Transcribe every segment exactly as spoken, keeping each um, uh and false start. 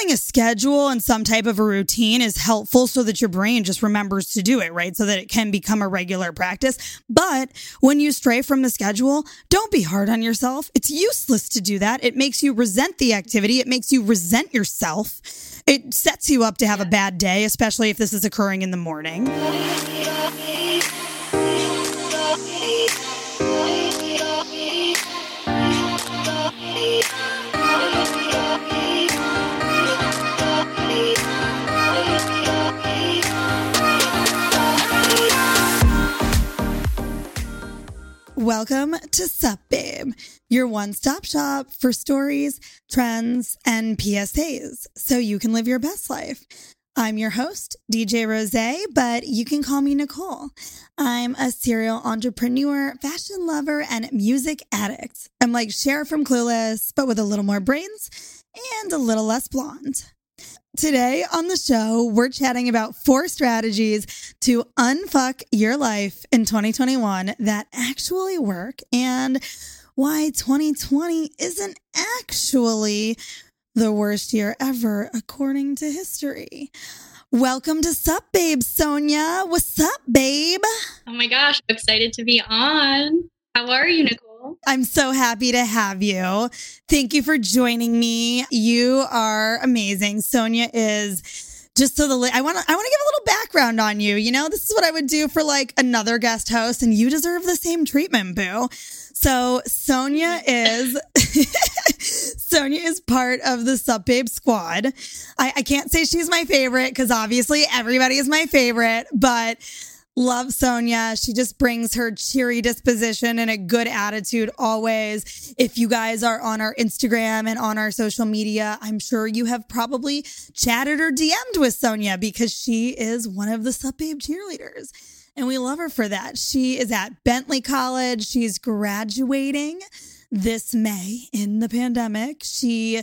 having a schedule and some type of a routine is helpful so that your brain just remembers to do it, right? So that it can become a regular practice. But when you stray from the schedule, don't be hard on yourself. It's useless to do that. It makes you resent the activity. It makes you resent yourself. It sets you up to have a bad day, especially if this is occurring in the morning. Welcome to Sup Babe, your one-stop shop for stories, trends, and P S As, so you can live your best life. I'm your host, D J Rose, but you can call me Nicole. I'm a serial entrepreneur, fashion lover, and music addict. I'm like Cher from Clueless, but with a little more brains and a little less blonde. Today on the show, we're chatting about four strategies to unfuck your life in twenty twenty-one that actually work and why twenty twenty isn't actually the worst year ever, according to history. Welcome to Sup Babe, Sonia. What's up, babe? Oh my gosh, I'm excited to be on. How are you, Nicole? I'm so happy to have you. Thank you for joining me. You are amazing. Sonia is just so the li- I want to I want to give a little background on you. You know, this is what I would do for like another guest host, and you deserve the same treatment, boo. So Sonia is Sonia is part of the Sub Babe Squad. I, I can't say she's my favorite because obviously everybody is my favorite, but love Sonia. She just brings her cheery disposition and a good attitude always. If you guys are on our Instagram and on our social media, I'm sure you have probably chatted or D M'd with Sonia because she is one of the Sup Babe cheerleaders. And we love her for that. She is at Bentley College. She's graduating this May in the pandemic. She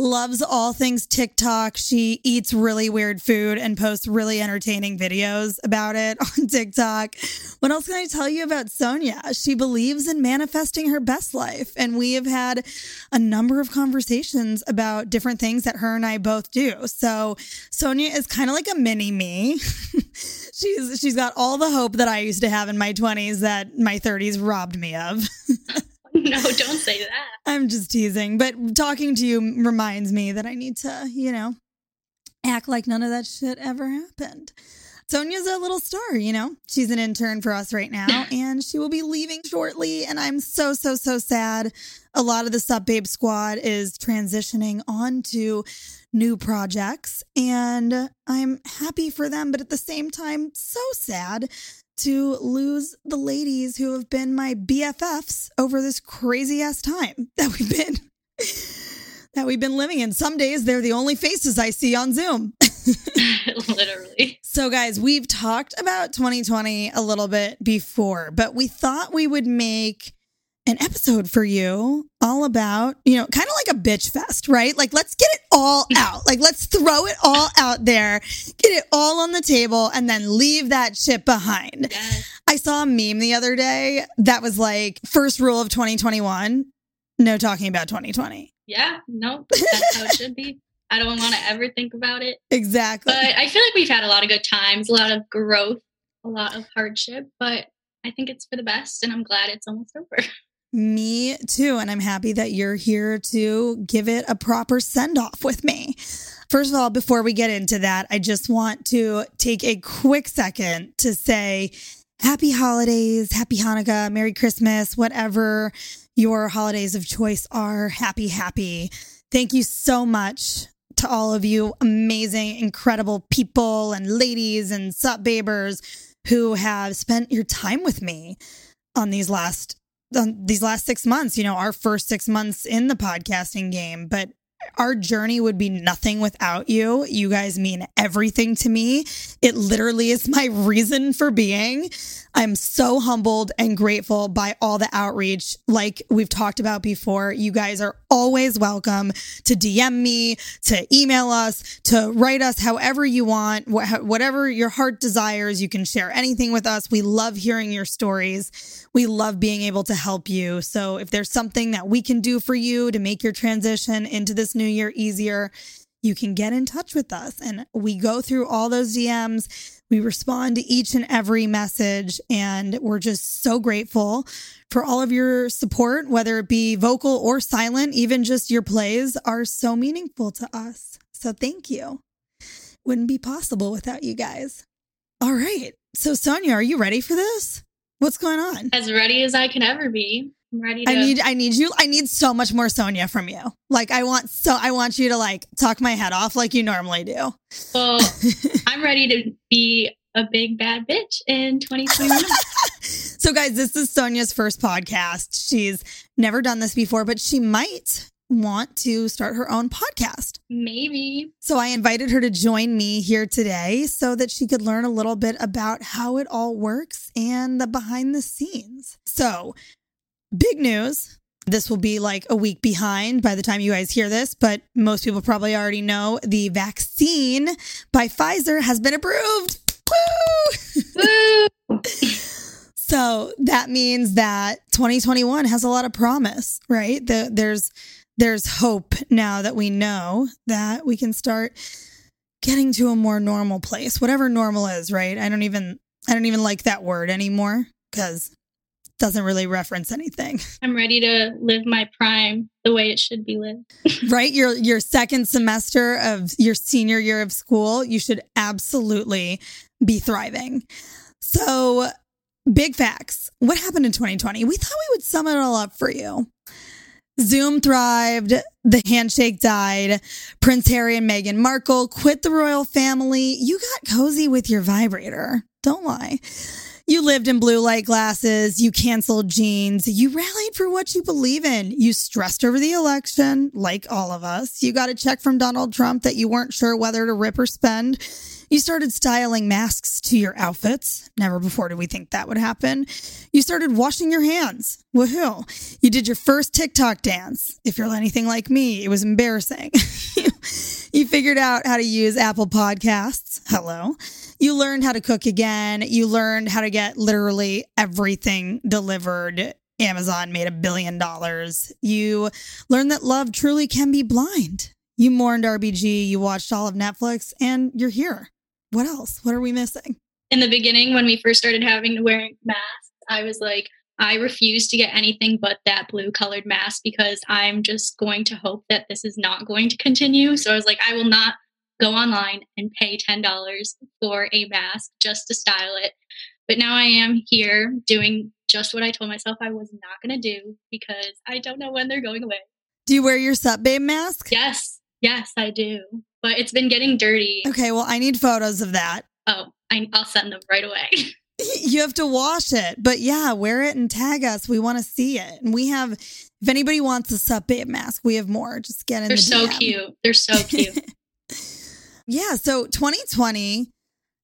loves all things TikTok. She eats really weird food and posts really entertaining videos about it on TikTok. What else can I tell you about Sonia? She believes in manifesting her best life. And we have had a number of conversations about different things that her and I both do. So Sonia is kind of like a mini me. she's She's got all the hope that I used to have in my twenties that my thirties robbed me of. No, don't say that. I'm just teasing. But talking to you reminds me that I need to, you know, act like none of that shit ever happened. Sonia's a little star, you know. She's an intern for us right now, and she will be leaving shortly. And I'm so, so, so sad. A lot of the Sub Babe Squad is transitioning on to new projects, and I'm happy for them, but at the same time, so sad to lose the ladies who have been my B F Fs over this crazy ass time that we've been that we've been living in. Some days they're the only faces I see on Zoom. Literally. So guys, we've talked about twenty twenty a little bit before, but we thought we would make an episode for you all about, you know, kind of like a bitch fest, right? Like, let's get it all out. Like, let's throw it all out there, get it all on the table, and then leave that shit behind. Yes. I saw a meme the other day that was like, first rule of twenty twenty-one, no talking about twenty twenty. Yeah, no, that's how it should be. I don't want to ever think about it. Exactly. But I feel like we've had a lot of good times, a lot of growth, a lot of hardship, but I think it's for the best, and I'm glad it's almost over. Me too. And I'm happy that you're here to give it a proper send off with me. First of all, before we get into that, I just want to take a quick second to say happy holidays, happy Hanukkah, Merry Christmas, whatever your holidays of choice are. Happy, happy. Thank you so much to all of you amazing, incredible people and ladies and Sup Babers who have spent your time with me on these last On these last six months, you know, our first six months in the podcasting game, but our journey would be nothing without you. You guys mean everything to me. It literally is my reason for being. I'm so humbled and grateful by all the outreach. Like we've talked about before, you guys are always welcome to D M me, to email us, to write us however you want, wh- whatever your heart desires. You can share anything with us. We love hearing your stories. We love being able to help you. So if there's something that we can do for you to make your transition into this new year easier, you can get in touch with us. And we go through all those D Ms. We respond to each and every message. And we're just so grateful for all of your support, whether it be vocal or silent. Even just your plays are so meaningful to us. So thank you. Wouldn't be possible without you guys. All right. So Sonia, are you ready for this? What's going on? As ready as I can ever be. I'm ready to... I need, I need you. I need so much more Sonia from you. Like I want, so I want you to like talk my head off like you normally do. Well, I'm ready to be a big bad bitch in twenty twenty-one. So guys, this is Sonia's first podcast. She's never done this before, but she might want to start her own podcast. Maybe. So I invited her to join me here today so that she could learn a little bit about how it all works and the behind the scenes. So big news. This will be like a week behind by the time you guys hear this, but most people probably already know the vaccine by Pfizer has been approved. Woo! Woo! So that means that twenty twenty-one has a lot of promise, right? The, there's There's hope now that we know that we can start getting to a more normal place, whatever normal is, right? I don't even I don't even like that word anymore because it doesn't really reference anything. I'm ready to live my prime the way it should be lived. Right? Your your second semester of your senior year of school, you should absolutely be thriving. So big facts. What happened in twenty twenty? We thought we would sum it all up for you. Zoom thrived, the handshake died, Prince Harry and Meghan Markle quit the royal family, you got cozy with your vibrator, don't lie. You lived in blue light glasses, you canceled jeans, you rallied for what you believe in, you stressed over the election, like all of us, you got a check from Donald Trump that you weren't sure whether to rip or spend, you started styling masks to your outfits. Never before did we think that would happen. You started washing your hands. Woohoo. You did your first TikTok dance. If you're anything like me, it was embarrassing. You figured out how to use Apple Podcasts. Hello. You learned how to cook again. You learned how to get literally everything delivered. Amazon made a billion dollars. You learned that love truly can be blind. You mourned R B G. You watched all of Netflix and you're here. What else? What are we missing? In the beginning, when we first started having to wear masks, I was like, I refuse to get anything but that blue colored mask because I'm just going to hope that this is not going to continue. So I was like, I will not go online and pay ten dollars for a mask just to style it. But now I am here doing just what I told myself I was not going to do because I don't know when they're going away. Do you wear your Sub Babe mask? Yes. Yes, I do. But it's been getting dirty. Okay, well, I need photos of that. Oh, I, I'll send them right away. You have to wash it. But yeah, wear it and tag us. We want to see it. And we have, if anybody wants a Sup Babe mask, we have more. Just get in They're the so D M. Cute. They're so cute. Yeah, so twenty twenty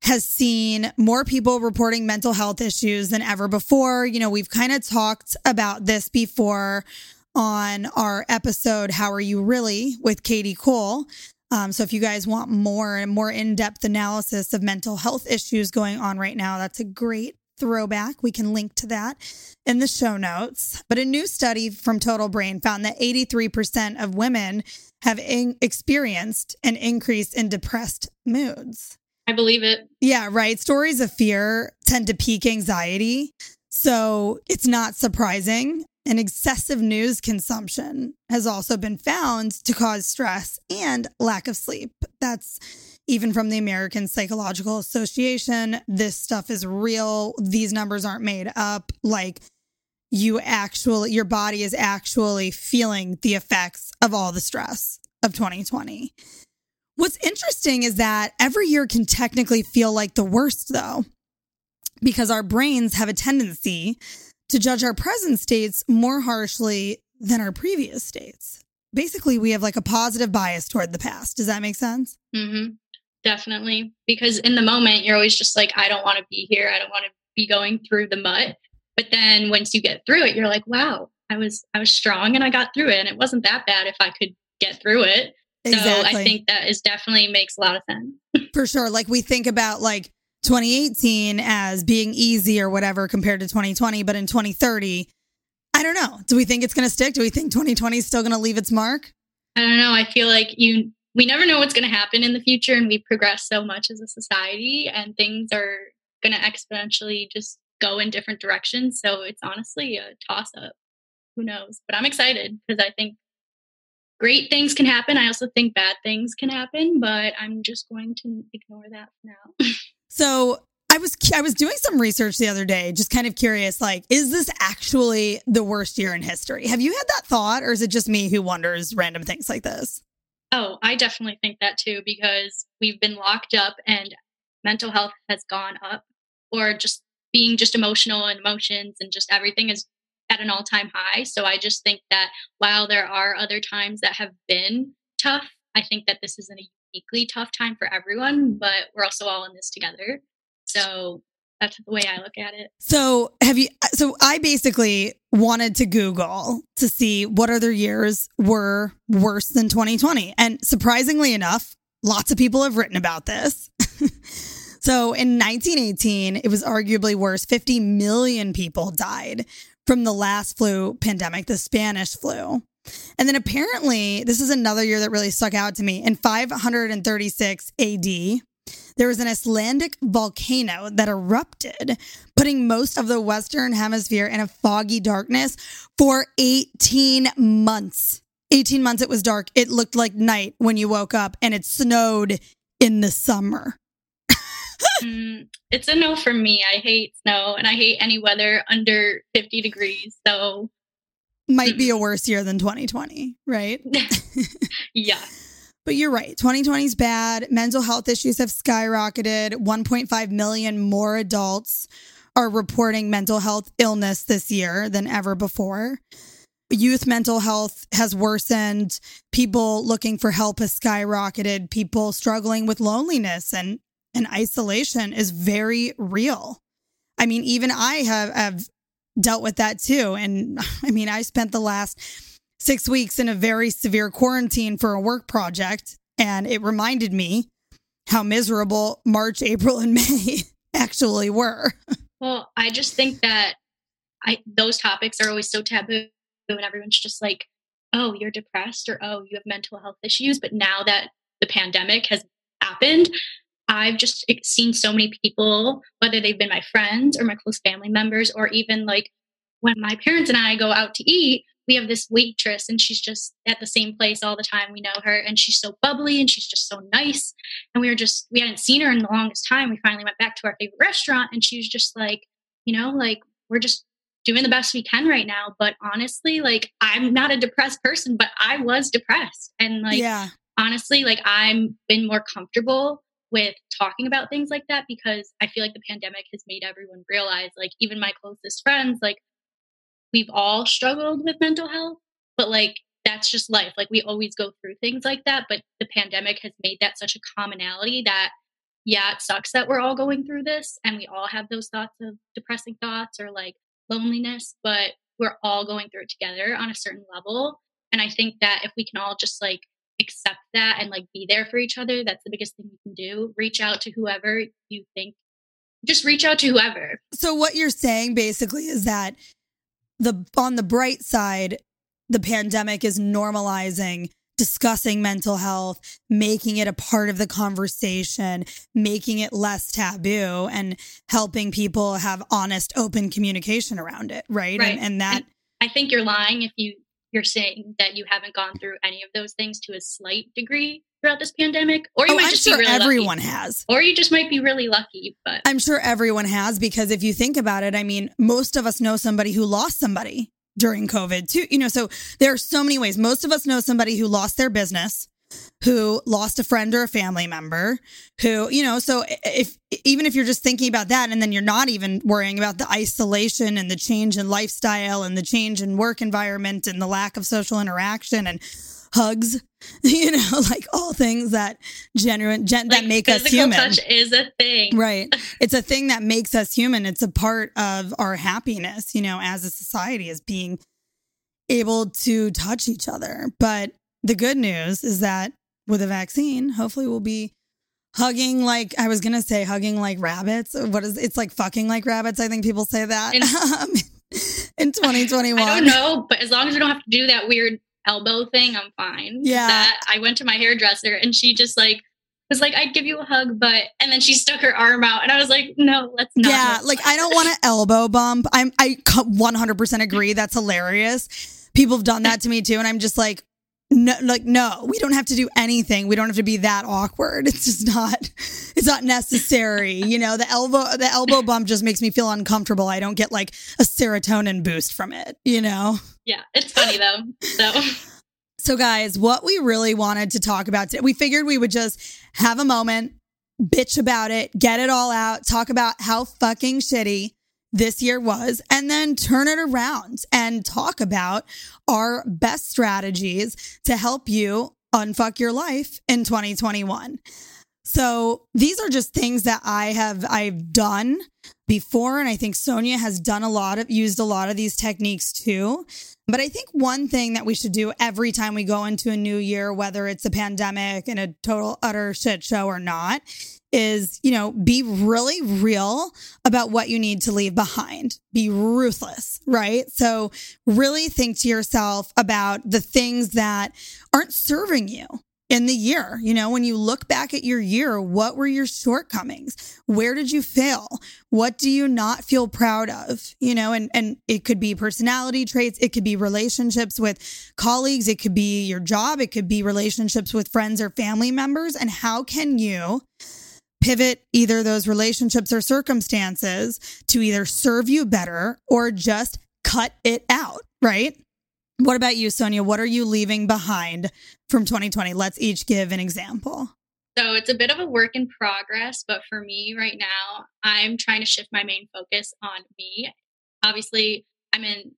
has seen more people reporting mental health issues than ever before. You know, we've kind of talked about this before on our episode, How Are You Really? With Katie Cole. Um, so if you guys want more and more in-depth analysis of mental health issues going on right now, that's a great throwback. We can link to that in the show notes. But a new study from Total Brain found that eighty-three percent of women have in- experienced an increase in depressed moods. I believe it. Yeah, right. Stories of fear tend to peak anxiety. So it's not surprising. And excessive news consumption has also been found to cause stress and lack of sleep. That's even from the American Psychological Association. This stuff is real. These numbers aren't made up. Like you actually, your body is actually feeling the effects of all the stress of twenty twenty. What's interesting is that every year can technically feel like the worst, though, because our brains have a tendency to judge our present states more harshly than our previous states. Basically, we have like a positive bias toward the past. Does that make sense? Mm-hmm. Definitely. Because in the moment, you're always just like, I don't want to be here. I don't want to be going through the mud. But then once you get through it, you're like, wow, I was I was strong and I got through it. And it wasn't that bad if I could get through it. Exactly. So I think that is definitely makes a lot of sense. For sure. Like we think about like twenty eighteen as being easy or whatever compared to twenty twenty. But in twenty thirty, I don't know. Do we think it's going to stick? Do we think twenty twenty is still going to leave its mark? I don't know. I feel like you we never know what's going to happen in the future, and we progress so much as a society, and things are going to exponentially just go in different directions. So it's honestly a toss-up. Who knows? But I'm excited because I think great things can happen. I also think bad things can happen, but I'm just going to ignore that for now. So I was I was doing some research the other day, just kind of curious, like, is this actually the worst year in history? Have you had that thought, or is it just me who wonders random things like this? Oh, I definitely think that too, because we've been locked up and mental health has gone up, or just being just emotional and emotions and just everything is at an all-time high. So I just think that while there are other times that have been tough, I think that this is a uniquely tough time for everyone, but we're also all in this together. So that's the way I look at it. So have you, so I basically wanted to Google to see what other years were worse than twenty twenty. And surprisingly enough, lots of people have written about this. So in nineteen eighteen, it was arguably worse. fifty million people died from the last flu pandemic, the Spanish flu. And then apparently, this is another year that really stuck out to me. In five thirty-six A D, there was an Icelandic volcano that erupted, putting most of the Western Hemisphere in a foggy darkness for eighteen months. eighteen months it was dark. It looked like night when you woke up, and it snowed in the summer. mm, it's a no for me. I hate snow, and I hate any weather under fifty degrees, so... Might be a worse year than twenty twenty, right? Yeah. But you're right. twenty twenty is bad. Mental health issues have skyrocketed. one point five million more adults are reporting mental health illness this year than ever before. Youth mental health has worsened. People looking for help has skyrocketed. People struggling with loneliness and, and isolation is very real. I mean, even I have, have dealt with that too. And I mean, I spent the last... six weeks in a very severe quarantine for a work project, and it reminded me how miserable March, April, and May actually were. Well, I just think that I those topics are always so taboo, and everyone's just like, oh, you're depressed, or oh, you have mental health issues. But now that the pandemic has happened, I've just seen so many people, whether they've been my friends or my close family members, or even like when my parents and I go out to eat, we have this waitress and she's just at the same place all the time. We know her and she's so bubbly and she's just so nice. And we were just, we hadn't seen her in the longest time. We finally went back to our favorite restaurant and she was just like, you know, like, we're just doing the best we can right now. But honestly, like, I'm not a depressed person, but I was depressed. And like, yeah. honestly, like I'm been more comfortable with talking about things like that because I feel like the pandemic has made everyone realize, like even my closest friends, like, we've all struggled with mental health, but like, that's just life. Like we always go through things like that, but the pandemic has made that such a commonality that yeah, it sucks that we're all going through this. And we all have those thoughts of depressing thoughts or like loneliness, but we're all going through it together on a certain level. And I think that if we can all just like accept that and like be there for each other, that's the biggest thing we can do. Reach out to whoever you think, just reach out to whoever. So what you're saying basically is that The on the bright side, the pandemic is normalizing, discussing mental health, making it a part of the conversation, making it less taboo, and helping people have honest, open communication around it, right? Right. And, and that and I think you're lying if you, you're saying that you haven't gone through any of those things to a slight degree throughout this pandemic, or you oh, might I'm just sure be really everyone lucky. has, or you just might be really lucky. But I'm sure everyone has, because if you think about it, I mean, most of us know somebody who lost somebody during COVID too. You know, so there are so many ways. Most of us know somebody who lost their business, who lost a friend or a family member, who, you know, so if even if you're just thinking about that, and then you're not even worrying about the isolation and the change in lifestyle and the change in work environment and the lack of social interaction and hugs, you know, like all things that genuine gen- like that make us human. Physical touch is a thing, right? It's a thing that makes us human. It's a part of our happiness, you know, as a society, as being able to touch each other. But the good news is that with a vaccine, hopefully, we'll be hugging like I was gonna say hugging like rabbits. What is it's like fucking like rabbits? I think people say that in, in twenty twenty-one. I don't know, but as long as we don't have to do that weird elbow thing, I'm fine. Yeah. That, I went to my hairdresser and she just like was like, I'd give you a hug, but, and then she stuck her arm out and I was like, no, let's not. Yeah. Like I don't want an elbow bump. I'm, I one hundred percent agree. That's hilarious. People have done that to me too. And I'm just like, no, like, no, we don't have to do anything. We don't have to be that awkward. It's just not, it's not necessary. You know, the elbow, the elbow bump just makes me feel uncomfortable. I don't get like a serotonin boost from it, you know? Yeah. It's funny though. So. So guys, what we really wanted to talk about today, we figured we would just have a moment, bitch about it, get it all out, talk about how fucking shitty this year was, and then turn it around and talk about our best strategies to help you unfuck your life in twenty twenty-one. So these are just things that I have, I've done before. And I think Sonia has done a lot of, used a lot of these techniques too. But I think one thing that we should do every time we go into a new year, whether it's a pandemic and a total utter shit show or not, is, you know, be really real about what you need to leave behind. Be ruthless, right? So really think to yourself about the things that aren't serving you in the year. You know, when you look back at your year, what were your shortcomings? Where did you fail? What do you not feel proud of? You know, and, and it could be personality traits. It could be relationships with colleagues. It could be your job. It could be relationships with friends or family members. And how can you pivot either those relationships or circumstances to either serve you better or just cut it out, right? What about you, Sonia? What are you leaving behind from twenty twenty? Let's each give an example. So it's a bit of a work in progress, but for me right now, I'm trying to shift my main focus on me. Obviously, I'm in,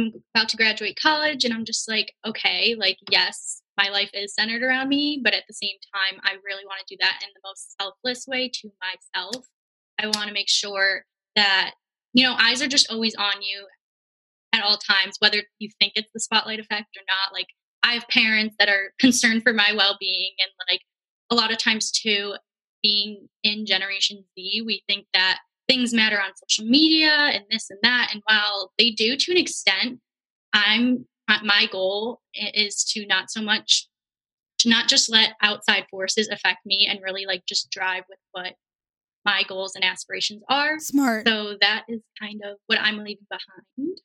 I'm about to graduate college and I'm just like, okay, like, yes, my life is centered around me, but at the same time, I really want to do that in the most selfless way to myself. I want to make sure that, you know, eyes are just always on you at all times, whether you think it's the spotlight effect or not. Like, I have parents that are concerned for my well-being, and like a lot of times too, being in Generation Z, we think that things matter on social media and this and that. And while they do to an extent, I'm my goal is to not so much to not just let outside forces affect me and really like just drive with what my goals and aspirations are. Smart. So that is kind of what I'm leaving behind.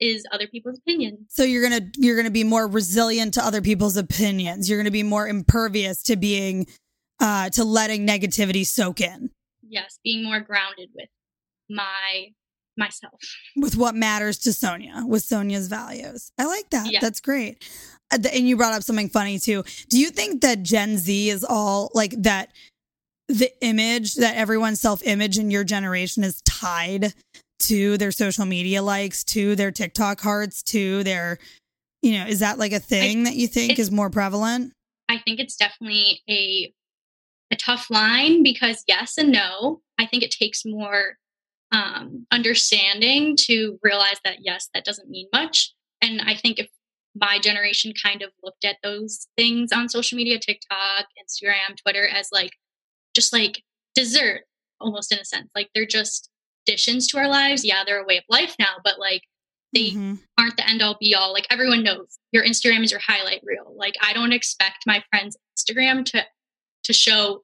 Is other people's opinions. So you're going to, you're going to be more resilient to other people's opinions. You're going to be more impervious to being, uh, to letting negativity soak in. Yes. Being more grounded with my, myself. With what matters to Sonia, with Sonia's values. I like that. Yeah. That's great. And you brought up something funny too. Do you think that Gen Z is all like that? The image that everyone's self-image in your generation is tied to their social media likes, to their TikTok hearts, to their, you know, is that like a thing I, that you think is more prevalent? I think it's definitely a a tough line because yes and no. I think it takes more um, understanding to realize that, yes, that doesn't mean much. And I think if my generation kind of looked at those things on social media, TikTok, Instagram, Twitter, as like, just like dessert, almost in a sense, like they're just additions to our lives. Yeah, they're a way of life now, but like they mm-hmm. aren't the end all be all. Like everyone knows your Instagram is your highlight reel. Like I don't expect my friend's Instagram to to show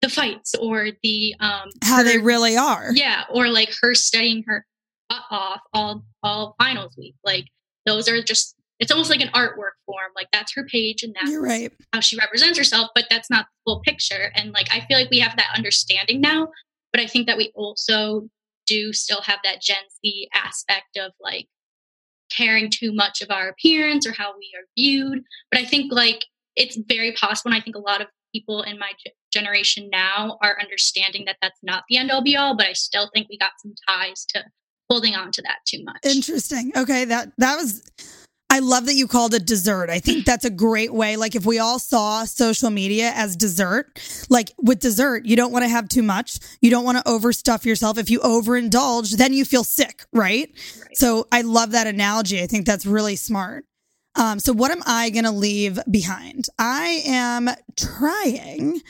the fights or the um how her, they really are. Yeah, or like her studying her butt off all all finals week. Like those are just, it's almost like an artwork form. Like that's her page and that's You're right. how she represents herself, but that's not the full picture. And like I feel like we have that understanding now, but I think that we also do still have that Gen Z aspect of like caring too much of our appearance or how we are viewed. But I think like it's very possible. And I think a lot of people in my g- generation now are understanding that that's not the end all be all, but I still think we got some ties to holding on to that too much. Interesting. Okay. That, that was, I love that you called it dessert. I think that's a great way. Like if we all saw social media as dessert, like with dessert, you don't want to have too much. You don't want to overstuff yourself. If you overindulge, then you feel sick, right? right? So I love that analogy. I think that's really smart. Um, so what am I going to leave behind? I am trying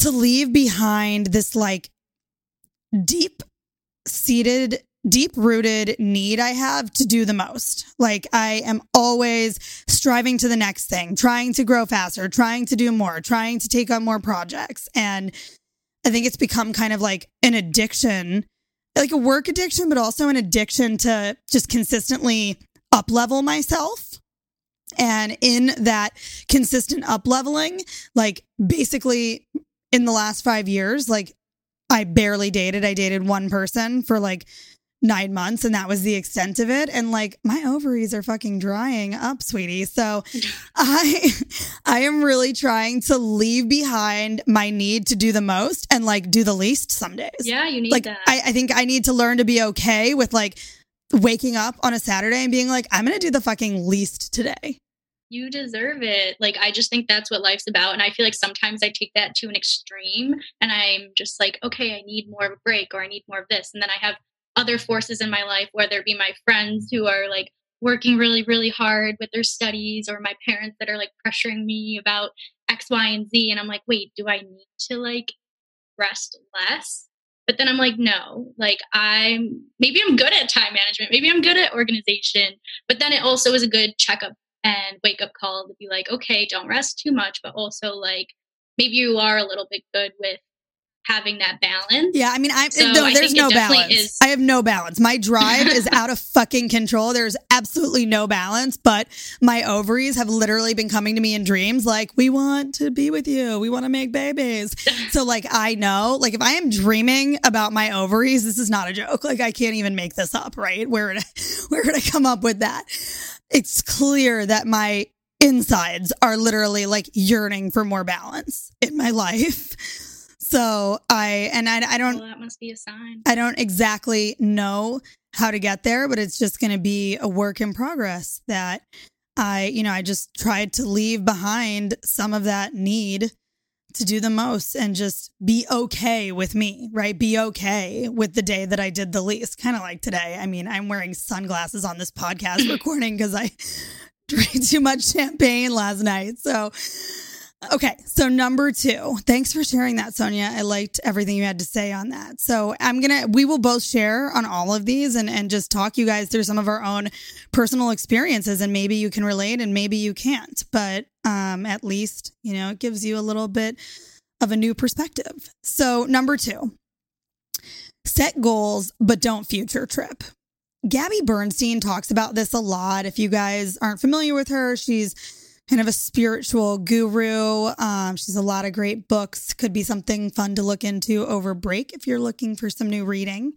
to leave behind this like deep seated deep-rooted need I have to do the most. Like, I am always striving to the next thing, trying to grow faster, trying to do more, trying to take on more projects. And I think it's become kind of like an addiction, like a work addiction, but also an addiction to just consistently up-level myself. And in that consistent up-leveling, like basically in the last five years, like I barely dated. I dated one person for like nine months and that was the extent of it. And like my ovaries are fucking drying up, sweetie. So I, I am really trying to leave behind my need to do the most and like do the least some days. Yeah, you need like, that. I, I think I need to learn to be okay with like waking up on a Saturday and being like, I'm going to do the fucking least today. You deserve it. Like, I just think that's what life's about. And I feel like sometimes I take that to an extreme and I'm just like, okay, I need more of a break or I need more of this. And then I have other forces in my life, whether it be my friends who are like working really, really hard with their studies or my parents that are like pressuring me about X, Y, and Z. And I'm like, wait, do I need to like rest less? But then I'm like, no, like I'm, maybe I'm good at time management. Maybe I'm good at organization. But then it also is a good checkup and wake up call to be like, okay, don't rest too much. But also like, maybe you are a little bit good with having that balance. Yeah. I mean, I, so no, I there's no balance. Is- I have no balance. My drive is out of fucking control. There's absolutely no balance, but my ovaries have literally been coming to me in dreams. Like, we want to be with you. We want to make babies. So like, I know, like if I am dreaming about my ovaries, this is not a joke. Like I can't even make this up, right? Where would I, where would I come up with that? It's clear that my insides are literally like yearning for more balance in my life. So I, and I, I don't, well, that must be a sign. I don't exactly know how to get there, but it's just going to be a work in progress that I, you know, I just tried to leave behind some of that need to do the most and just be okay with me, right? Be okay with the day that I did the least, kind of like today. I mean, I'm wearing sunglasses on this podcast recording because I drank too much champagne last night. So, okay. So number two, thanks for sharing that, Sonia. I liked everything you had to say on that. So I'm going to, we will both share on all of these and, and just talk you guys through some of our own personal experiences, and maybe you can relate and maybe you can't, but um, at least, you know, it gives you a little bit of a new perspective. So number two, set goals, but don't future trip. Gabby Bernstein talks about this a lot. If you guys aren't familiar with her, she's kind of a spiritual guru. Um, she's a lot of great books. Could be something fun to look into over break if you're looking for some new reading.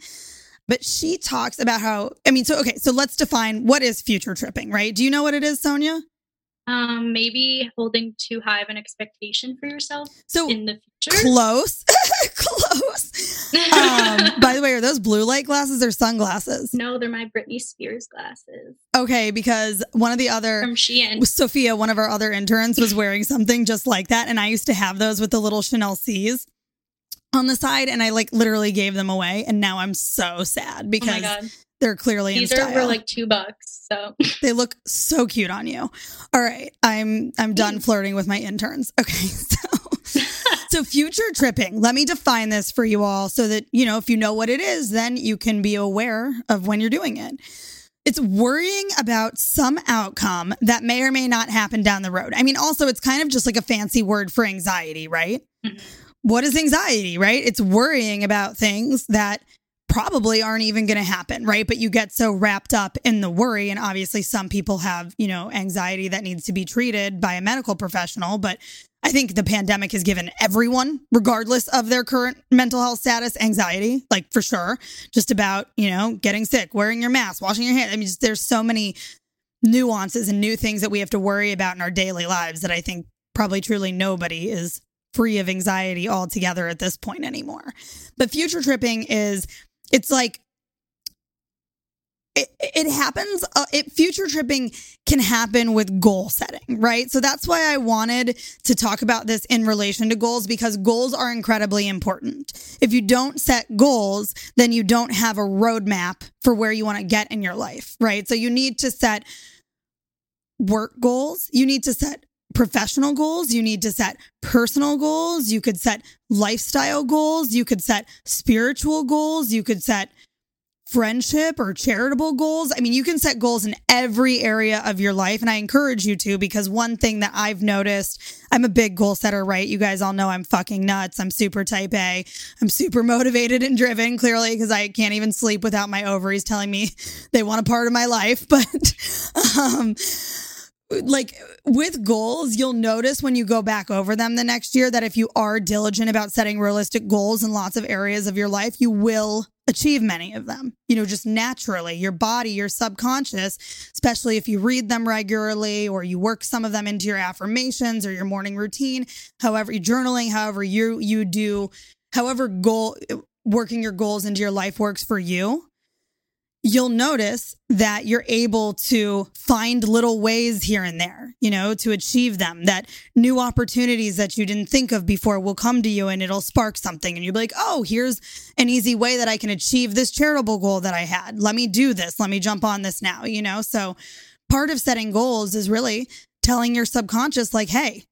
But she talks about how, I mean, so, okay, so let's define what is future tripping, right? Do you know what it is, Sonia? Um, maybe holding too high of an expectation for yourself so in the future. Close. Close. Um, by the way, are those blue light glasses or sunglasses? No, they're my Britney Spears glasses. Okay, because one of the other... From Shein. Sophia, one of our other interns, was wearing something just like that. And I used to have those with the little Chanel C's on the side. And I like literally gave them away. And now I'm so sad because... Oh my God. They're clearly in style. These are for like two bucks, so they look so cute on you. All right, I'm I'm done flirting with my interns. Okay, so so future tripping. Let me define this for you all, so that you know if you know what it is, then you can be aware of when you're doing it. It's worrying about some outcome that may or may not happen down the road. I mean, also it's kind of just like a fancy word for anxiety, right? Mm-hmm. What is anxiety, right? It's worrying about things that probably aren't even going to happen, right? But you get so wrapped up in the worry. And obviously some people have, you know, anxiety that needs to be treated by a medical professional. But I think the pandemic has given everyone, regardless of their current mental health status, anxiety, like for sure, just about, you know, getting sick, wearing your mask, washing your hands. I mean, just, there's so many nuances and new things that we have to worry about in our daily lives that I think probably truly nobody is free of anxiety altogether at this point anymore. But future tripping is... It's like, it, it happens, uh, it, future tripping can happen with goal setting, right? So that's why I wanted to talk about this in relation to goals, because goals are incredibly important. If you don't set goals, then you don't have a roadmap for where you want to get in your life, right? So you need to set work goals. You need to set professional goals. You need to set personal goals. You could set lifestyle goals. You could set spiritual goals. You could set friendship or charitable goals. I mean, you can set goals in every area of your life, and I encourage you to, because one thing that I've noticed, I'm a big goal setter, right? You guys all know I'm fucking nuts. I'm super type A. I'm super motivated and driven, clearly, because I can't even sleep without my ovaries telling me they want a part of my life. But um like with goals, you'll notice when you go back over them the next year that if you are diligent about setting realistic goals in lots of areas of your life, you will achieve many of them, you know, just naturally. Your body, your subconscious, especially if you read them regularly or you work some of them into your affirmations or your morning routine, however you journaling, however you, you do, however goal working your goals into your life works for you. You'll notice that you're able to find little ways here and there, you know, to achieve them, that new opportunities that you didn't think of before will come to you and it'll spark something. And you'll be like, oh, here's an easy way that I can achieve this charitable goal that I had. Let me do this. Let me jump on this now, you know? So part of setting goals is really telling your subconscious, like, hey,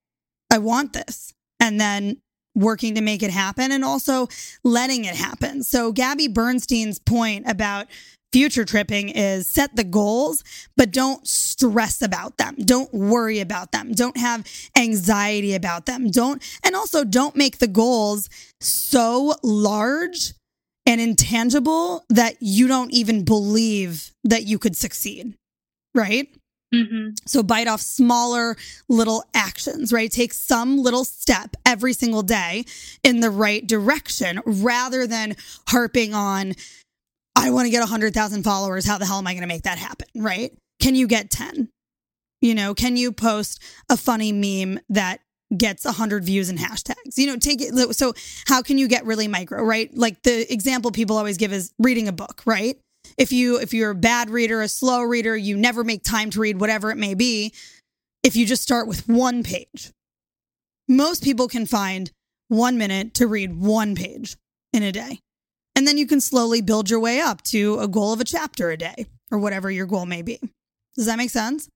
I want this. And then working to make it happen and also letting it happen. So Gabby Bernstein's point about future tripping is set the goals, but don't stress about them. Don't worry about them. Don't have anxiety about them. Don't, and also don't make the goals so large and intangible that you don't even believe that you could succeed, right? Mm-hmm. So bite off smaller little actions, right? Take some little step every single day in the right direction rather than harping on, I want to get one hundred thousand followers. How the hell am I going to make that happen, right? Can you get ten? You know, can you post a funny meme that gets one hundred views and hashtags? You know, take it. So how can you get really micro, right? Like the example people always give is reading a book, right? If you, if you're a bad reader, a slow reader, you never make time to read, whatever it may be. If you just start with one page, most people can find one minute to read one page in a day. And then you can slowly build your way up to a goal of a chapter a day or whatever your goal may be. Does that make sense?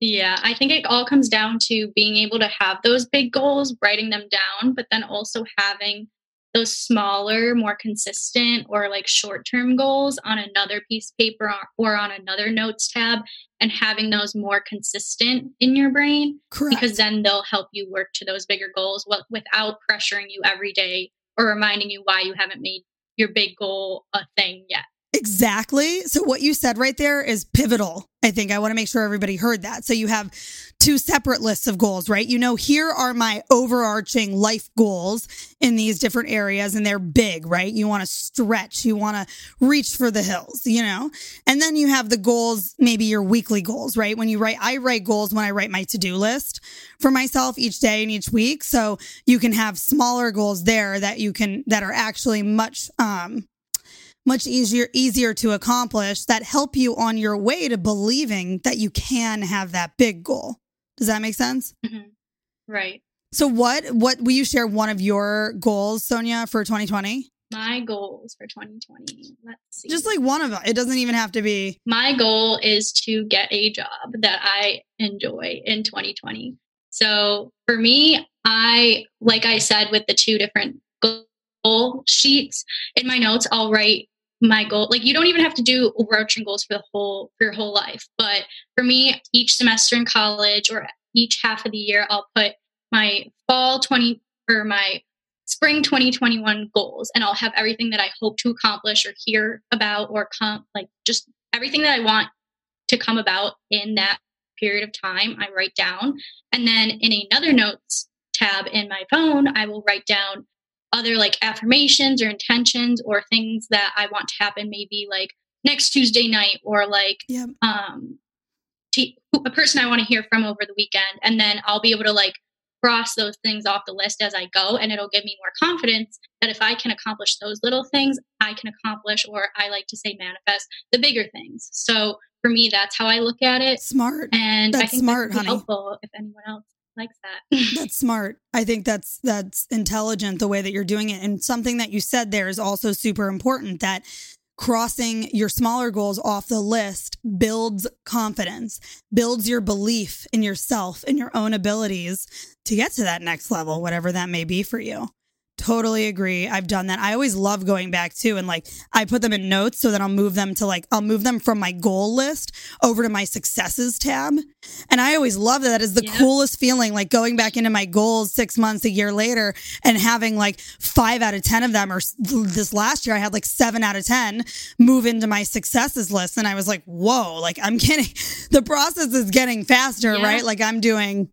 Yeah, I think it all comes down to being able to have those big goals, writing them down, but then also having those smaller, more consistent or like short-term goals on another piece of paper or on another notes tab and having those more consistent in your brain. Correct. Because then they'll help you work to those bigger goals without pressuring you every day or reminding you why you haven't made your big goal a thing yet. Exactly. So what you said right there is pivotal. I think I want to make sure everybody heard that. So you have two separate lists of goals, right? You know, here are my overarching life goals in these different areas, and they're big, right? You want to stretch, you want to reach for the hills, you know? And then you have the goals, maybe your weekly goals, right? When you write, I write goals when I write my to-do list for myself each day and each week. So you can have smaller goals there that you can, that are actually much, um, much easier, easier to accomplish that help you on your way to believing that you can have that big goal. Does that make sense? Mm-hmm. Right. So what, what will you share one of your goals, Sonia, for twenty twenty? My goals for twenty twenty. Let's see. Just like one of them. It doesn't even have to be. My goal is to get a job that I enjoy in twenty twenty. So for me, I, like I said, with the two different goal sheets in my notes, I'll write my goal. Like, you don't even have to do overarching goals for the whole, for your whole life. But for me, each semester in college or each half of the year, I'll put my fall twenty or my spring twenty twenty-one goals, and I'll have everything that I hope to accomplish or hear about or come, like just everything that I want to come about in that period of time, I write down. And then in another notes tab in my phone, I will write down other like affirmations or intentions or things that I want to happen, maybe like next Tuesday night or like yep. um, t- a person I want to hear from over the weekend. And then I'll be able to like cross those things off the list as I go. And it'll give me more confidence that if I can accomplish those little things, I can accomplish, or I like to say manifest, the bigger things. So for me, that's how I look at it. Smart. And that's I think smart, that's helpful if anyone else like that. That's smart. I think that's that's intelligent the way that you're doing it. And something that you said there is also super important, that crossing your smaller goals off the list builds confidence, builds your belief in yourself and your own abilities to get to that next level, whatever that may be for you. Totally agree. I've done that. I always love going back too. And like, I put them in notes so that I'll move them to like, I'll move them from my goal list over to my successes tab. And I always love that. That is the yeah. coolest feeling, like going back into my goals six months, a year later, and having like five out of ten of them, or this last year, I had like seven out of ten move into my successes list. And I was like, whoa, like I'm getting, the process is getting faster, yeah. right? Like I'm doing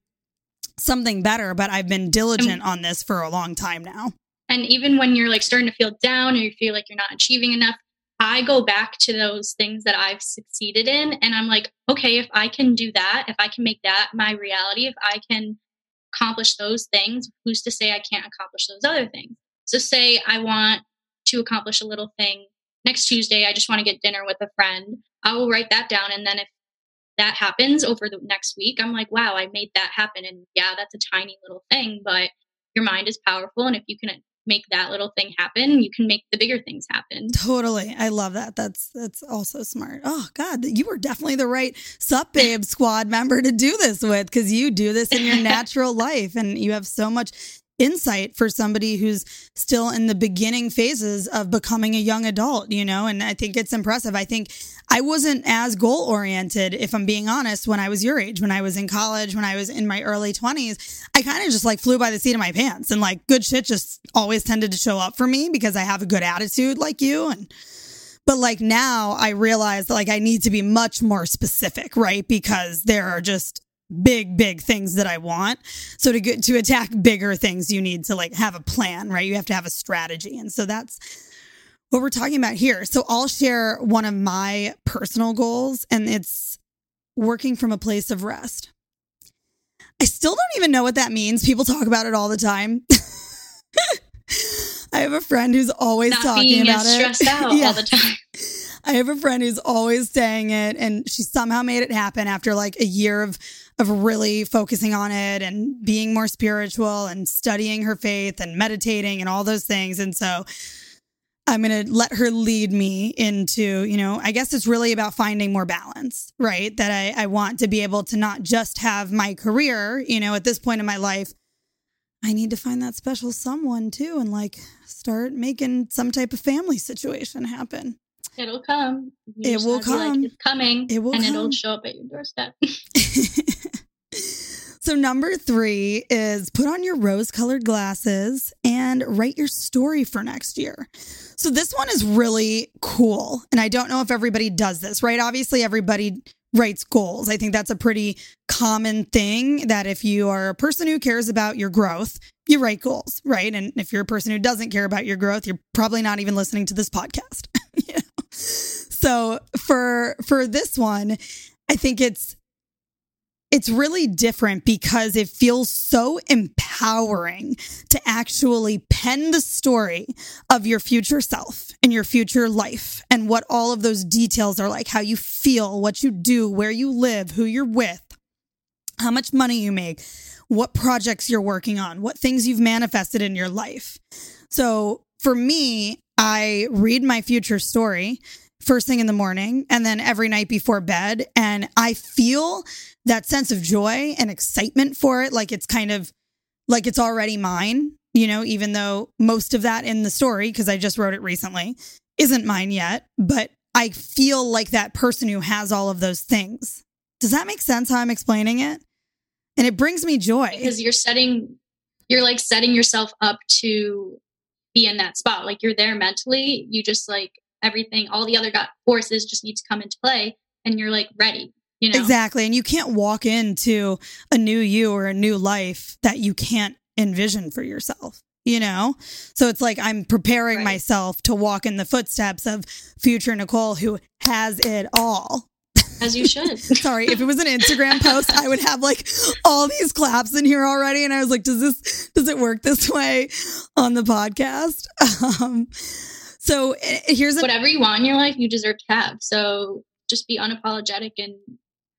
something better, but I've been diligent on this for a long time now. And even when you're like starting to feel down or you feel like you're not achieving enough, I go back to those things that I've succeeded in. And I'm like, okay, if I can do that, if I can make that my reality, if I can accomplish those things, who's to say I can't accomplish those other things? So say I want to accomplish a little thing next Tuesday. I just want to get dinner with a friend. I will write that down. And then if that happens over the next week, I'm like, wow, I made that happen. And yeah, that's a tiny little thing, but your mind is powerful. And if you can make that little thing happen, you can make the bigger things happen. Totally. I love that. That's that's also smart. Oh God, you were definitely the right Sup Babe Squad member to do this with, because you do this in your natural life and you have so much insight for somebody who's still in the beginning phases of becoming a young adult, you know, and I think it's impressive. I think I wasn't as goal oriented, if I'm being honest, when I was your age, when I was in college, when I was in my early twenties, I kind of just like flew by the seat of my pants, and like good shit just always tended to show up for me because I have a good attitude like you. And but like now I realize that like I need to be much more specific, right? Because there are just big, big things that I want. So to get to attack bigger things, you need to like have a plan, right? You have to have a strategy. And so that's what we're talking about here. So I'll share one of my personal goals, and it's working from a place of rest. I still don't even know what that means. People talk about it all the time. I have a friend who's always Not talking being about as stressed it. Out yeah. all the time. I have a friend who's always saying it, and she somehow made it happen after like a year of of really focusing on it and being more spiritual and studying her faith and meditating and all those things. And so I'm going to let her lead me into, you know, I guess it's really about finding more balance, right? That I, I want to be able to not just have my career, you know, at this point in my life, I need to find that special someone too, and like start making some type of family situation happen. It'll come. You it will come. Like, it's coming. It will and come. It'll show up at your doorstep. So number three is put on your rose-colored glasses and write your story for next year. So this one is really cool. And I don't know if everybody does this, right? Obviously, everybody writes goals. I think that's a pretty common thing, that if you are a person who cares about your growth, you write goals, right? And if you're a person who doesn't care about your growth, you're probably not even listening to this podcast. You know? So for for this one, I think it's it's really different because it feels so empowering to actually pen the story of your future self and your future life and what all of those details are like, how you feel, what you do, where you live, who you're with, how much money you make, what projects you're working on, what things you've manifested in your life. So for me, I read my future story first thing in the morning and then every night before bed. And I feel that sense of joy and excitement for it. Like it's kind of like it's already mine, you know, even though most of that in the story, because I just wrote it recently, isn't mine yet. But I feel like that person who has all of those things. Does that make sense how I'm explaining it? And it brings me joy. Because you're setting, you're like setting yourself up to be in that spot. Like you're there mentally. You just like everything, all the other forces just need to come into play, and you're like ready, you know? Exactly. And you can't walk into a new you or a new life that you can't envision for yourself, you know? So it's like, I'm preparing right. myself to walk in the footsteps of future Nicole, who has it all. As you should. Sorry, if it was an Instagram post, I would have like all these claps in here already. And I was like, does this, does it work this way on the podcast? Um, so here's a- whatever you want in your life, you deserve to have. So just be unapologetic and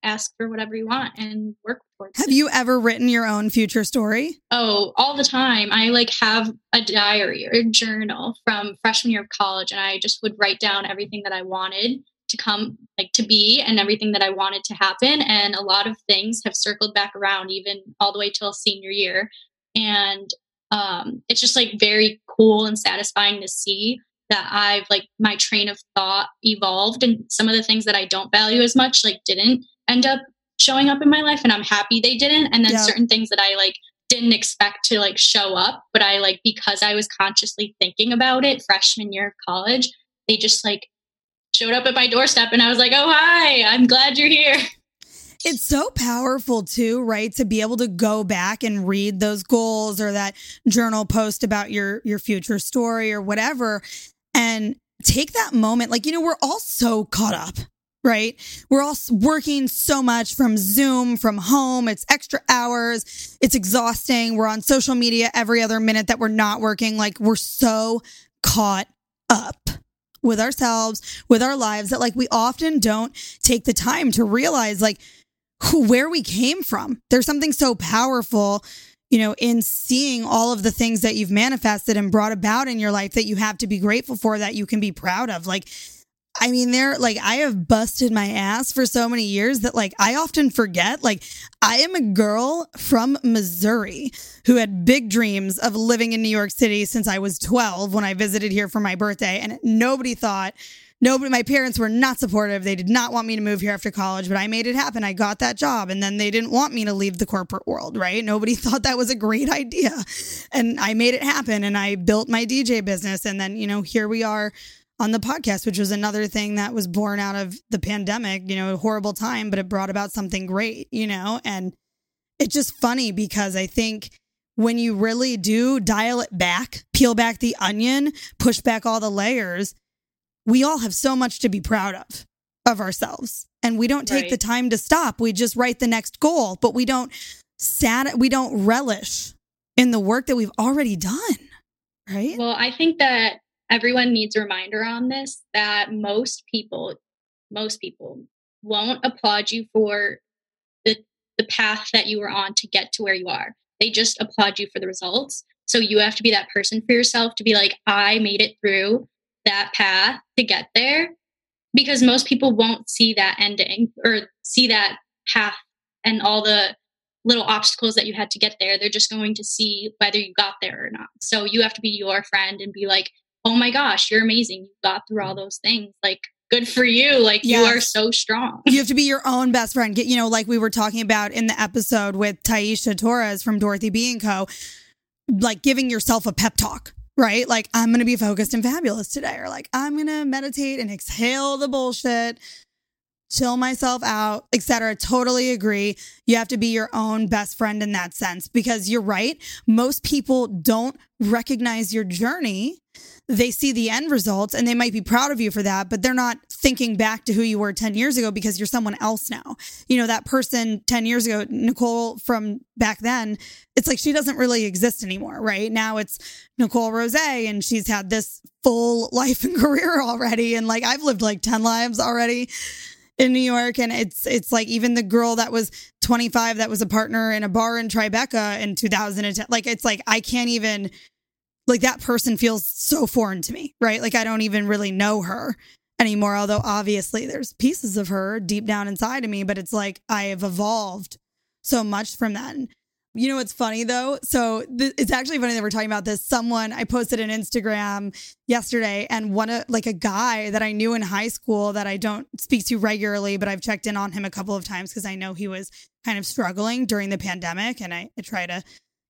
ask for whatever you want and work towards it. Have you ever written your own future story? Oh, all the time. I like have a diary or a journal from freshman year of college. And I just would write down everything that I wanted to come, like to be, and everything that I wanted to happen. And a lot of things have circled back around, even all the way till senior year. And um, it's just like very cool and satisfying to see that I've like my train of thought evolved, and some of the things that I don't value as much, like didn't end up showing up in my life, and I'm happy they didn't. And then yeah. certain things that I like didn't expect to like show up, but I like, because I was consciously thinking about it freshman year of college, they just like showed up at my doorstep and I was like, oh, hi, I'm glad you're here. It's so powerful too, right? To be able to go back and read those goals or that journal post about your, your future story or whatever, and take that moment. Like, you know, we're all so caught up, right? We're all working so much from Zoom, from home. It's extra hours. It's exhausting. We're on social media every other minute that we're not working. Like, we're so caught up with ourselves, with our lives, that like we often don't take the time to realize like who, where we came from. There's something so powerful, you know, in seeing all of the things that you've manifested and brought about in your life that you have to be grateful for, that you can be proud of. Like, I mean, they're like, I have busted my ass for so many years that like I often forget, like I am a girl from Missouri who had big dreams of living in New York City since I was twelve when I visited here for my birthday. And nobody thought, nobody, my parents were not supportive. They did not want me to move here after college, but I made it happen. I got that job, and then they didn't want me to leave the corporate world, right? Nobody thought that was a great idea. And I made it happen, and I built my D J business. And then, you know, here we are on the podcast, which was another thing that was born out of the pandemic, you know, a horrible time, but it brought about something great, you know. And it's just funny because I think when you really do dial it back, peel back the onion, push back all the layers, we all have so much to be proud of, of ourselves. And we don't take right. the time to stop. We just write the next goal, but we don't sat, we don't relish in the work that we've already done. Right. Well, I think that everyone needs a reminder on this, that most people, most people won't applaud you for the, the path that you were on to get to where you are. They just applaud you for the results. So you have to be that person for yourself to be like, I made it through that path to get there, because most people won't see that ending or see that path and all the little obstacles that you had to get there. They're just going to see whether you got there or not. So you have to be your friend and be like, oh my gosh, you're amazing. You got through all those things. Like, good for you. Like, yes. You are so strong. You have to be your own best friend. You know, like we were talking about in the episode with Taisha Torres from Dorothy B and Co, like giving yourself a pep talk, right? Like, I'm going to be focused and fabulous today. Or like, I'm going to meditate and exhale the bullshit, chill myself out, et cetera. Totally agree. You have to be your own best friend in that sense, because you're right. Most people don't recognize your journey. They see the end results and they might be proud of you for that, but they're not thinking back to who you were ten years ago, because you're someone else now. You know, that person ten years ago, Nicole from back then, it's like she doesn't really exist anymore, right? Now it's Nicole Rose, and she's had this full life and career already. And like, I've lived like ten lives already in New York. And it's, it's like even the girl that was twenty-five, that was a partner in a bar in Tribeca in two thousand ten, like, it's like, I can't even... like that person feels so foreign to me, right? Like I don't even really know her anymore. Although obviously there's pieces of her deep down inside of me, but it's like I have evolved so much from that. And you know what's funny though? So th- it's actually funny that we're talking about this. Someone, I posted an Instagram yesterday, and one of like a guy that I knew in high school that I don't speak to regularly, but I've checked in on him a couple of times because I know he was kind of struggling during the pandemic, and I, I try to,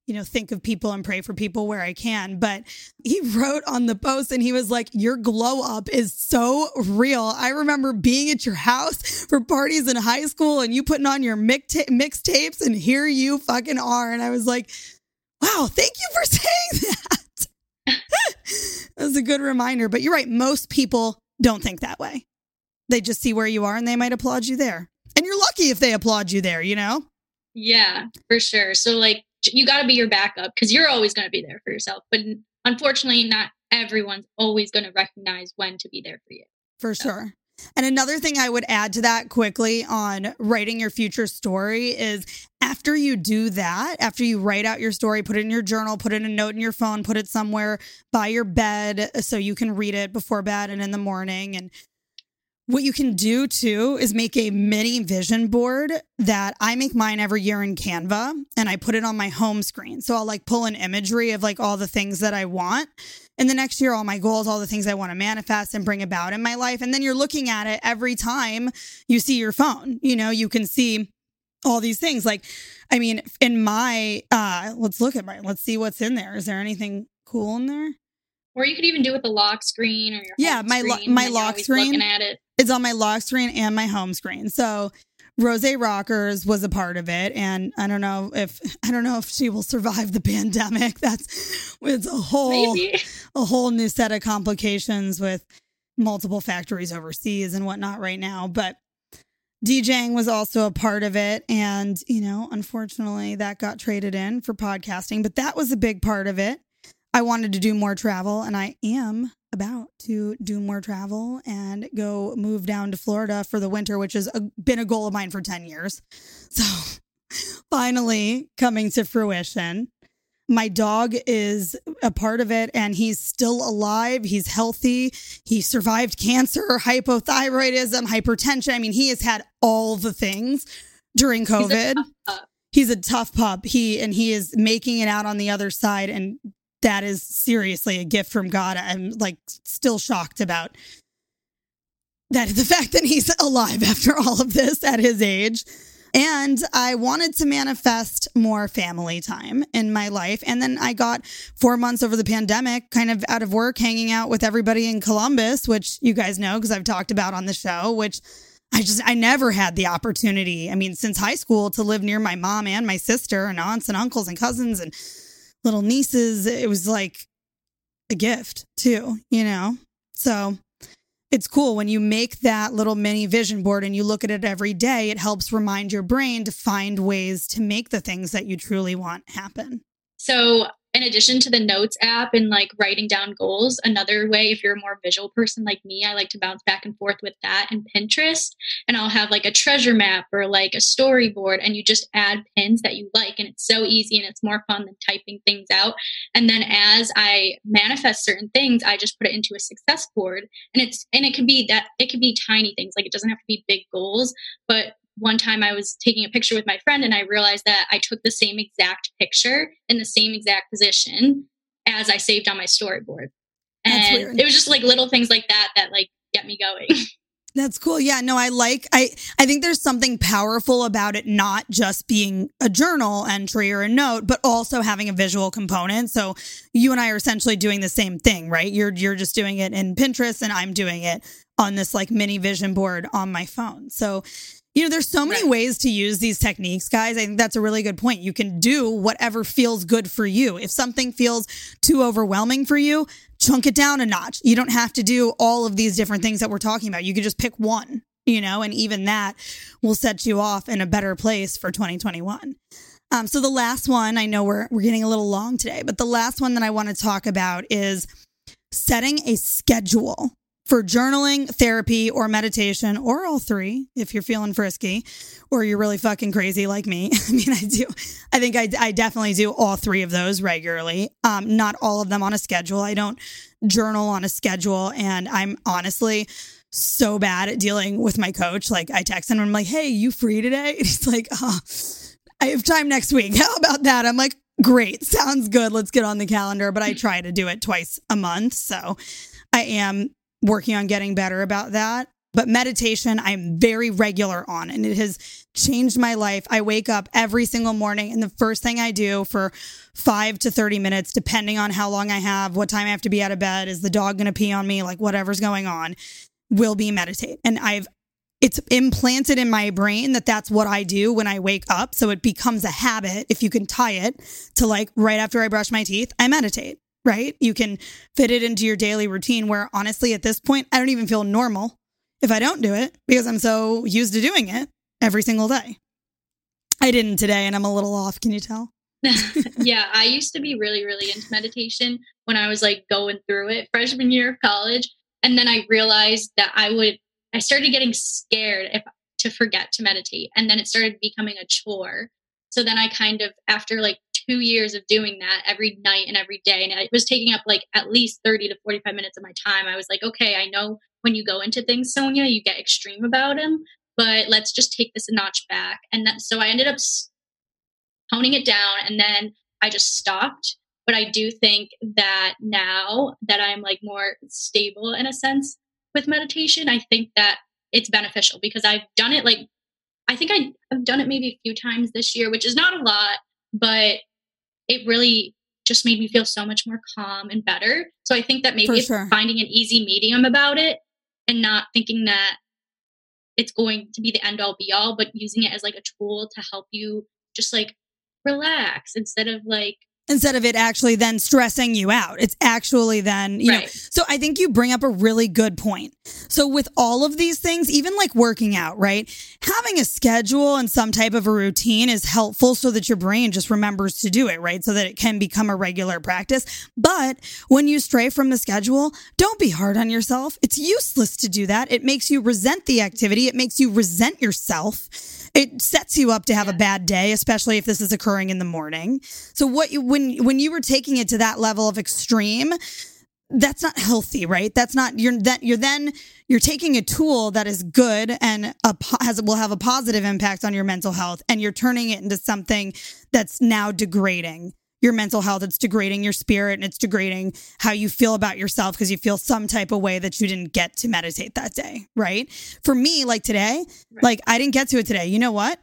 you know, think of people and pray for people where I can. But he wrote on the post and he was like, your glow up is so real. I remember being at your house for parties in high school and you putting on your mixtapes, and here you fucking are. And I was like, wow, thank you for saying that. That was a good reminder. But you're right. Most people don't think that way. They just see where you are and they might applaud you there. And you're lucky if they applaud you there, you know? Yeah, for sure. So like, you got to be your backup, because you're always going to be there for yourself. But unfortunately, not everyone's always going to recognize when to be there for you. For so. Sure. And another thing I would add to that quickly on writing your future story is after you do that, after you write out your story, put it in your journal, put in a note in your phone, put it somewhere by your bed so you can read it before bed and in the morning, and What you can do too is make a mini vision board that I make mine every year in Canva, and I put it on my home screen. So I'll like pull an imagery of like all the things that I want. And the next year, all my goals, all the things I want to manifest and bring about in my life. And then you're looking at it every time you see your phone. You know, you can see all these things. Like, I mean, in my, uh, let's look at my, let's see what's in there. Is there anything cool in there? Or you could even do with the lock screen or your yeah, home my lo- screen. Yeah, my lock screen. Looking at it. It's on my lock screen and my home screen. So Rose Rockers was a part of it. And I don't know if, I don't know if she will survive the pandemic. That's, it's a whole, Maybe. a whole new set of complications with multiple factories overseas and whatnot right now. But DJing was also a part of it. And, you know, unfortunately that got traded in for podcasting, but that was a big part of it. I wanted to do more travel, and I am about to do more travel and go move down to Florida for the winter, which has been a goal of mine for ten years. So finally coming to fruition. My dog is a part of it, and he's still alive. He's healthy. He survived cancer, hypothyroidism, hypertension. I mean, he has had all the things during COVID. He's a tough pup. He, and he is making it out on the other side, and that is seriously a gift from God. I'm like still shocked about that. The fact that he's alive after all of this at his age. And I wanted to manifest more family time in my life. And then I got four months over the pandemic, kind of out of work, hanging out with everybody in Columbus, which you guys know, because I've talked about on the show, which I just, I never had the opportunity. I mean, since high school to live near my mom and my sister and aunts and uncles and cousins and little nieces, it was like a gift too, you know? So it's cool when you make that little mini vision board and you look at it every day, it helps remind your brain to find ways to make the things that you truly want happen. So in addition to the notes app and like writing down goals, another way, if you're a more visual person like me, I like to bounce back and forth with that and Pinterest. And I'll have like a treasure map or like a storyboard, and you just add pins that you like. And it's so easy, and it's more fun than typing things out. And then as I manifest certain things, I just put it into a success board, and it's, and it could be that it could be tiny things. Like it doesn't have to be big goals, but one time I was taking a picture with my friend, and I realized that I took the same exact picture in the same exact position as I saved on my storyboard. And it was just like little things like that, that like get me going. That's cool. Yeah, no, I like, I, I think there's something powerful about it, not just being a journal entry or a note, but also having a visual component. So you and I are essentially doing the same thing, right? You're, you're just doing it in Pinterest, and I'm doing it on this like mini vision board on my phone. So, you know, there's so many ways to use these techniques, guys. I think that's a really good point. You can do whatever feels good for you. If something feels too overwhelming for you, chunk it down a notch. You don't have to do all of these different things that we're talking about. You can just pick one, you know, and even that will set you off in a better place for twenty twenty-one. Um, so the last one, I know we're we're getting a little long today, but the last one that I want to talk about is setting a schedule for journaling, therapy, or meditation, or all three, if you're feeling frisky, or you're really fucking crazy like me. I mean, I do. I think I, I definitely do all three of those regularly. Um, not all of them on a schedule. I don't journal on a schedule. And I'm honestly so bad at dealing with my coach. Like I text him and I'm like, hey, you free today? And he's like, oh, I have time next week. How about that? I'm like, great. Sounds good. Let's get on the calendar. But I try to do it twice a month. So I am working on getting better about that. But meditation, I'm very regular on, and it has changed my life. I wake up every single morning, and the first thing I do for five to thirty minutes, depending on how long I have, what time I have to be out of bed, is the dog going to pee on me, like whatever's going on, will be meditate. And I've, it's implanted in my brain that that's what I do when I wake up. So it becomes a habit. If you can tie it to like right after I brush my teeth, I meditate. Right? You can fit it into your daily routine, where honestly, at this point, I don't even feel normal if I don't do it, because I'm so used to doing it every single day. I didn't today, and I'm a little off. Can you tell? Yeah, I used to be really, really into meditation when I was like going through it freshman year of college. And then I realized that I would, I started getting scared if to forget to meditate. And then it started becoming a chore. So then I kind of, after like two years of doing that every night and every day. And it was taking up like at least thirty to forty-five minutes of my time. I was like, okay, I know when you go into things, Sonia, you get extreme about them, but let's just take this a notch back. And that, so I ended up honing it down, and then I just stopped. But I do think that now that I'm like more stable in a sense with meditation, I think that it's beneficial because I've done it like, I think I, I've done it maybe a few times this year, which is not a lot, but it really just made me feel so much more calm and better. So I think that maybe it's sure. finding an easy medium about it and not thinking that it's going to be the end all be all, but using it as like a tool to help you just like relax instead of like, Instead of it actually then stressing you out. It's actually then, you right. know. So I think you bring up a really good point. So with all of these things, even like working out, right? Having a schedule and some type of a routine is helpful so that your brain just remembers to do it, right? So that it can become a regular practice. But when you stray from the schedule, don't be hard on yourself. It's useless to do that. It makes you resent the activity. It makes you resent yourself. It sets you up to have yeah. a bad day, especially if this is occurring in the morning. So what you, when when you were taking it to that level of extreme, that's not healthy, right? That's not you're that you're then you're taking a tool that is good and a, has will have a positive impact on your mental health, and you're turning it into something that's now degrading your mental health. It's degrading your spirit, and it's degrading how you feel about yourself because you feel some type of way that you didn't get to meditate that day, right? For me, like today, right. like I didn't get to it today. You know what?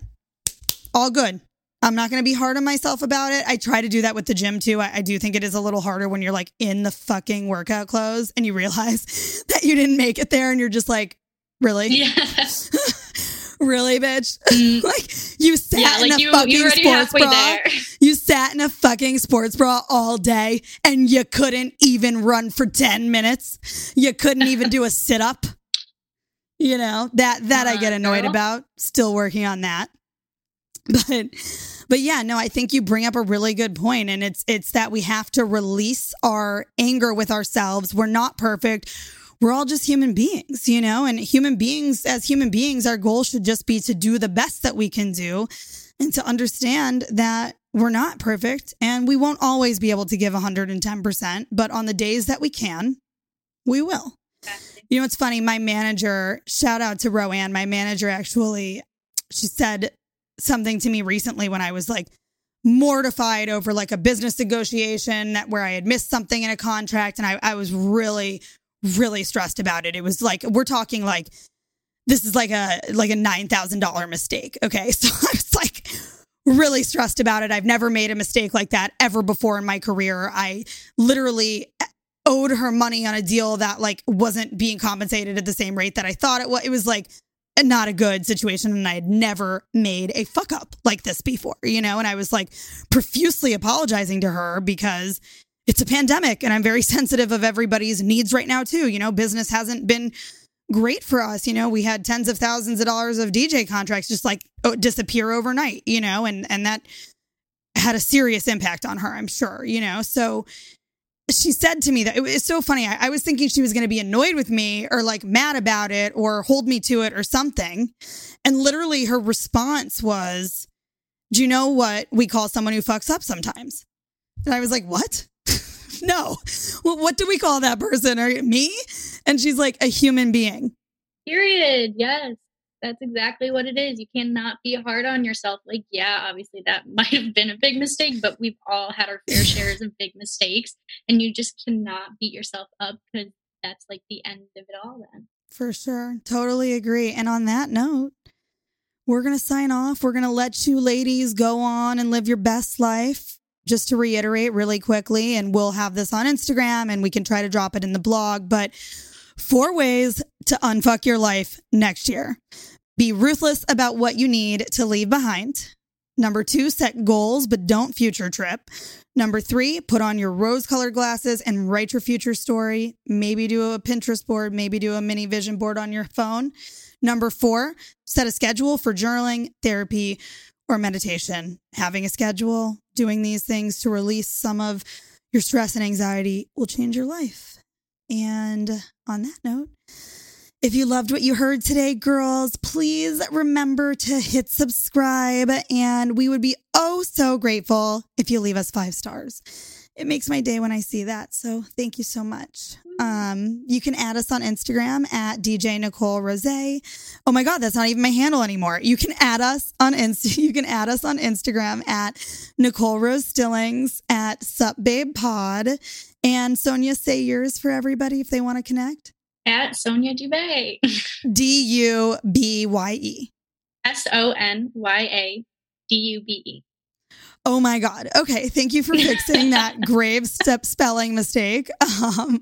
All good. I'm not going to be hard on myself about it. I try to do that with the gym too. I, I do think it is a little harder when you're like in the fucking workout clothes and you realize that you didn't make it there and you're just like, really? Yeah. Really, bitch? Mm. Like you sat yeah, like in a you, fucking you sports bra. There. You sat in a fucking sports bra all day and you couldn't even run for ten minutes. You couldn't even do a sit up. You know, that that uh, I get annoyed girl. about. Still working on that. But but yeah, no, I think you bring up a really good point, and it's it's that we have to release our anger with ourselves. We're not perfect. We're all just human beings, you know, and human beings, as human beings, our goal should just be to do the best that we can do and to understand that we're not perfect and we won't always be able to give one hundred ten percent. But on the days that we can, we will. Exactly. You know, it's funny. My manager, shout out to Roanne, my manager actually, she said something to me recently when I was like, mortified over like a business negotiation that where I had missed something in a contract. And I, I was really really stressed about it. It was like, we're talking like, this is like a, like a nine thousand dollars mistake. Okay. So I was like really stressed about it. I've never made a mistake like that ever before in my career. I literally owed her money on a deal that like wasn't being compensated at the same rate that I thought it was. It was like not a good situation. And I had never made a fuck up like this before, you know? And I was like profusely apologizing to her because it's a pandemic and I'm very sensitive of everybody's needs right now too. You know, business hasn't been great for us. You know, we had tens of thousands of dollars of D J contracts just like disappear overnight, you know, and, and that had a serious impact on her, I'm sure, you know? So she said to me that it was so funny. I, I was thinking she was going to be annoyed with me or like mad about it or hold me to it or something. And literally her response was, do you know what we call someone who fucks up sometimes? And I was like, what? No. Well, what do we call that person? Or me? And she's like, a human being. Period. Yes. That's exactly what it is. You cannot be hard on yourself. Like, yeah, obviously that might have been a big mistake, but we've all had our fair shares of big mistakes, and you just cannot beat yourself up because that's like the end of it all then. For sure. Totally agree. And on that note, we're going to sign off. We're going to let you ladies go on and live your best life. Just to reiterate really quickly, and we'll have this on Instagram and we can try to drop it in the blog, but four ways to unfuck your life next year. Be ruthless about what you need to leave behind. Number two, set goals, but don't future trip. Number three, put on your rose-colored glasses and write your future story. Maybe do a Pinterest board, maybe do a mini vision board on your phone. Number four, set a schedule for journaling, therapy, or meditation. Having a schedule, doing these things to release some of your stress and anxiety will change your life. And on that note, If you loved what you heard today, girls, please remember to hit subscribe, and we would be oh so grateful if you leave us five stars. It makes my day when I see that. So thank you so much. Um, you can add us on Instagram at D J Nicole Rose. Oh my God, that's not even my handle anymore. You can add us on Inst- You can add us on Instagram at Nicole Rose Stillings, at SupBabePod, and Sonia, say yours for everybody if they want to connect. At Sonia Dubé. D U B Y E. S O N Y A D U B E. Oh my God. Okay. Thank you for fixing that grave step spelling mistake. Um,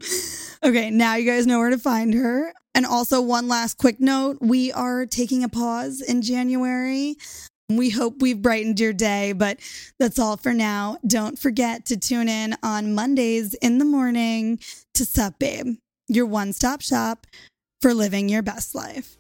okay. Now you guys know where to find her. And also one last quick note. We are taking a pause in January. We hope we've brightened your day, but that's all for now. Don't forget to tune in on Mondays in the morning to Sup Babe, your one-stop shop for living your best life.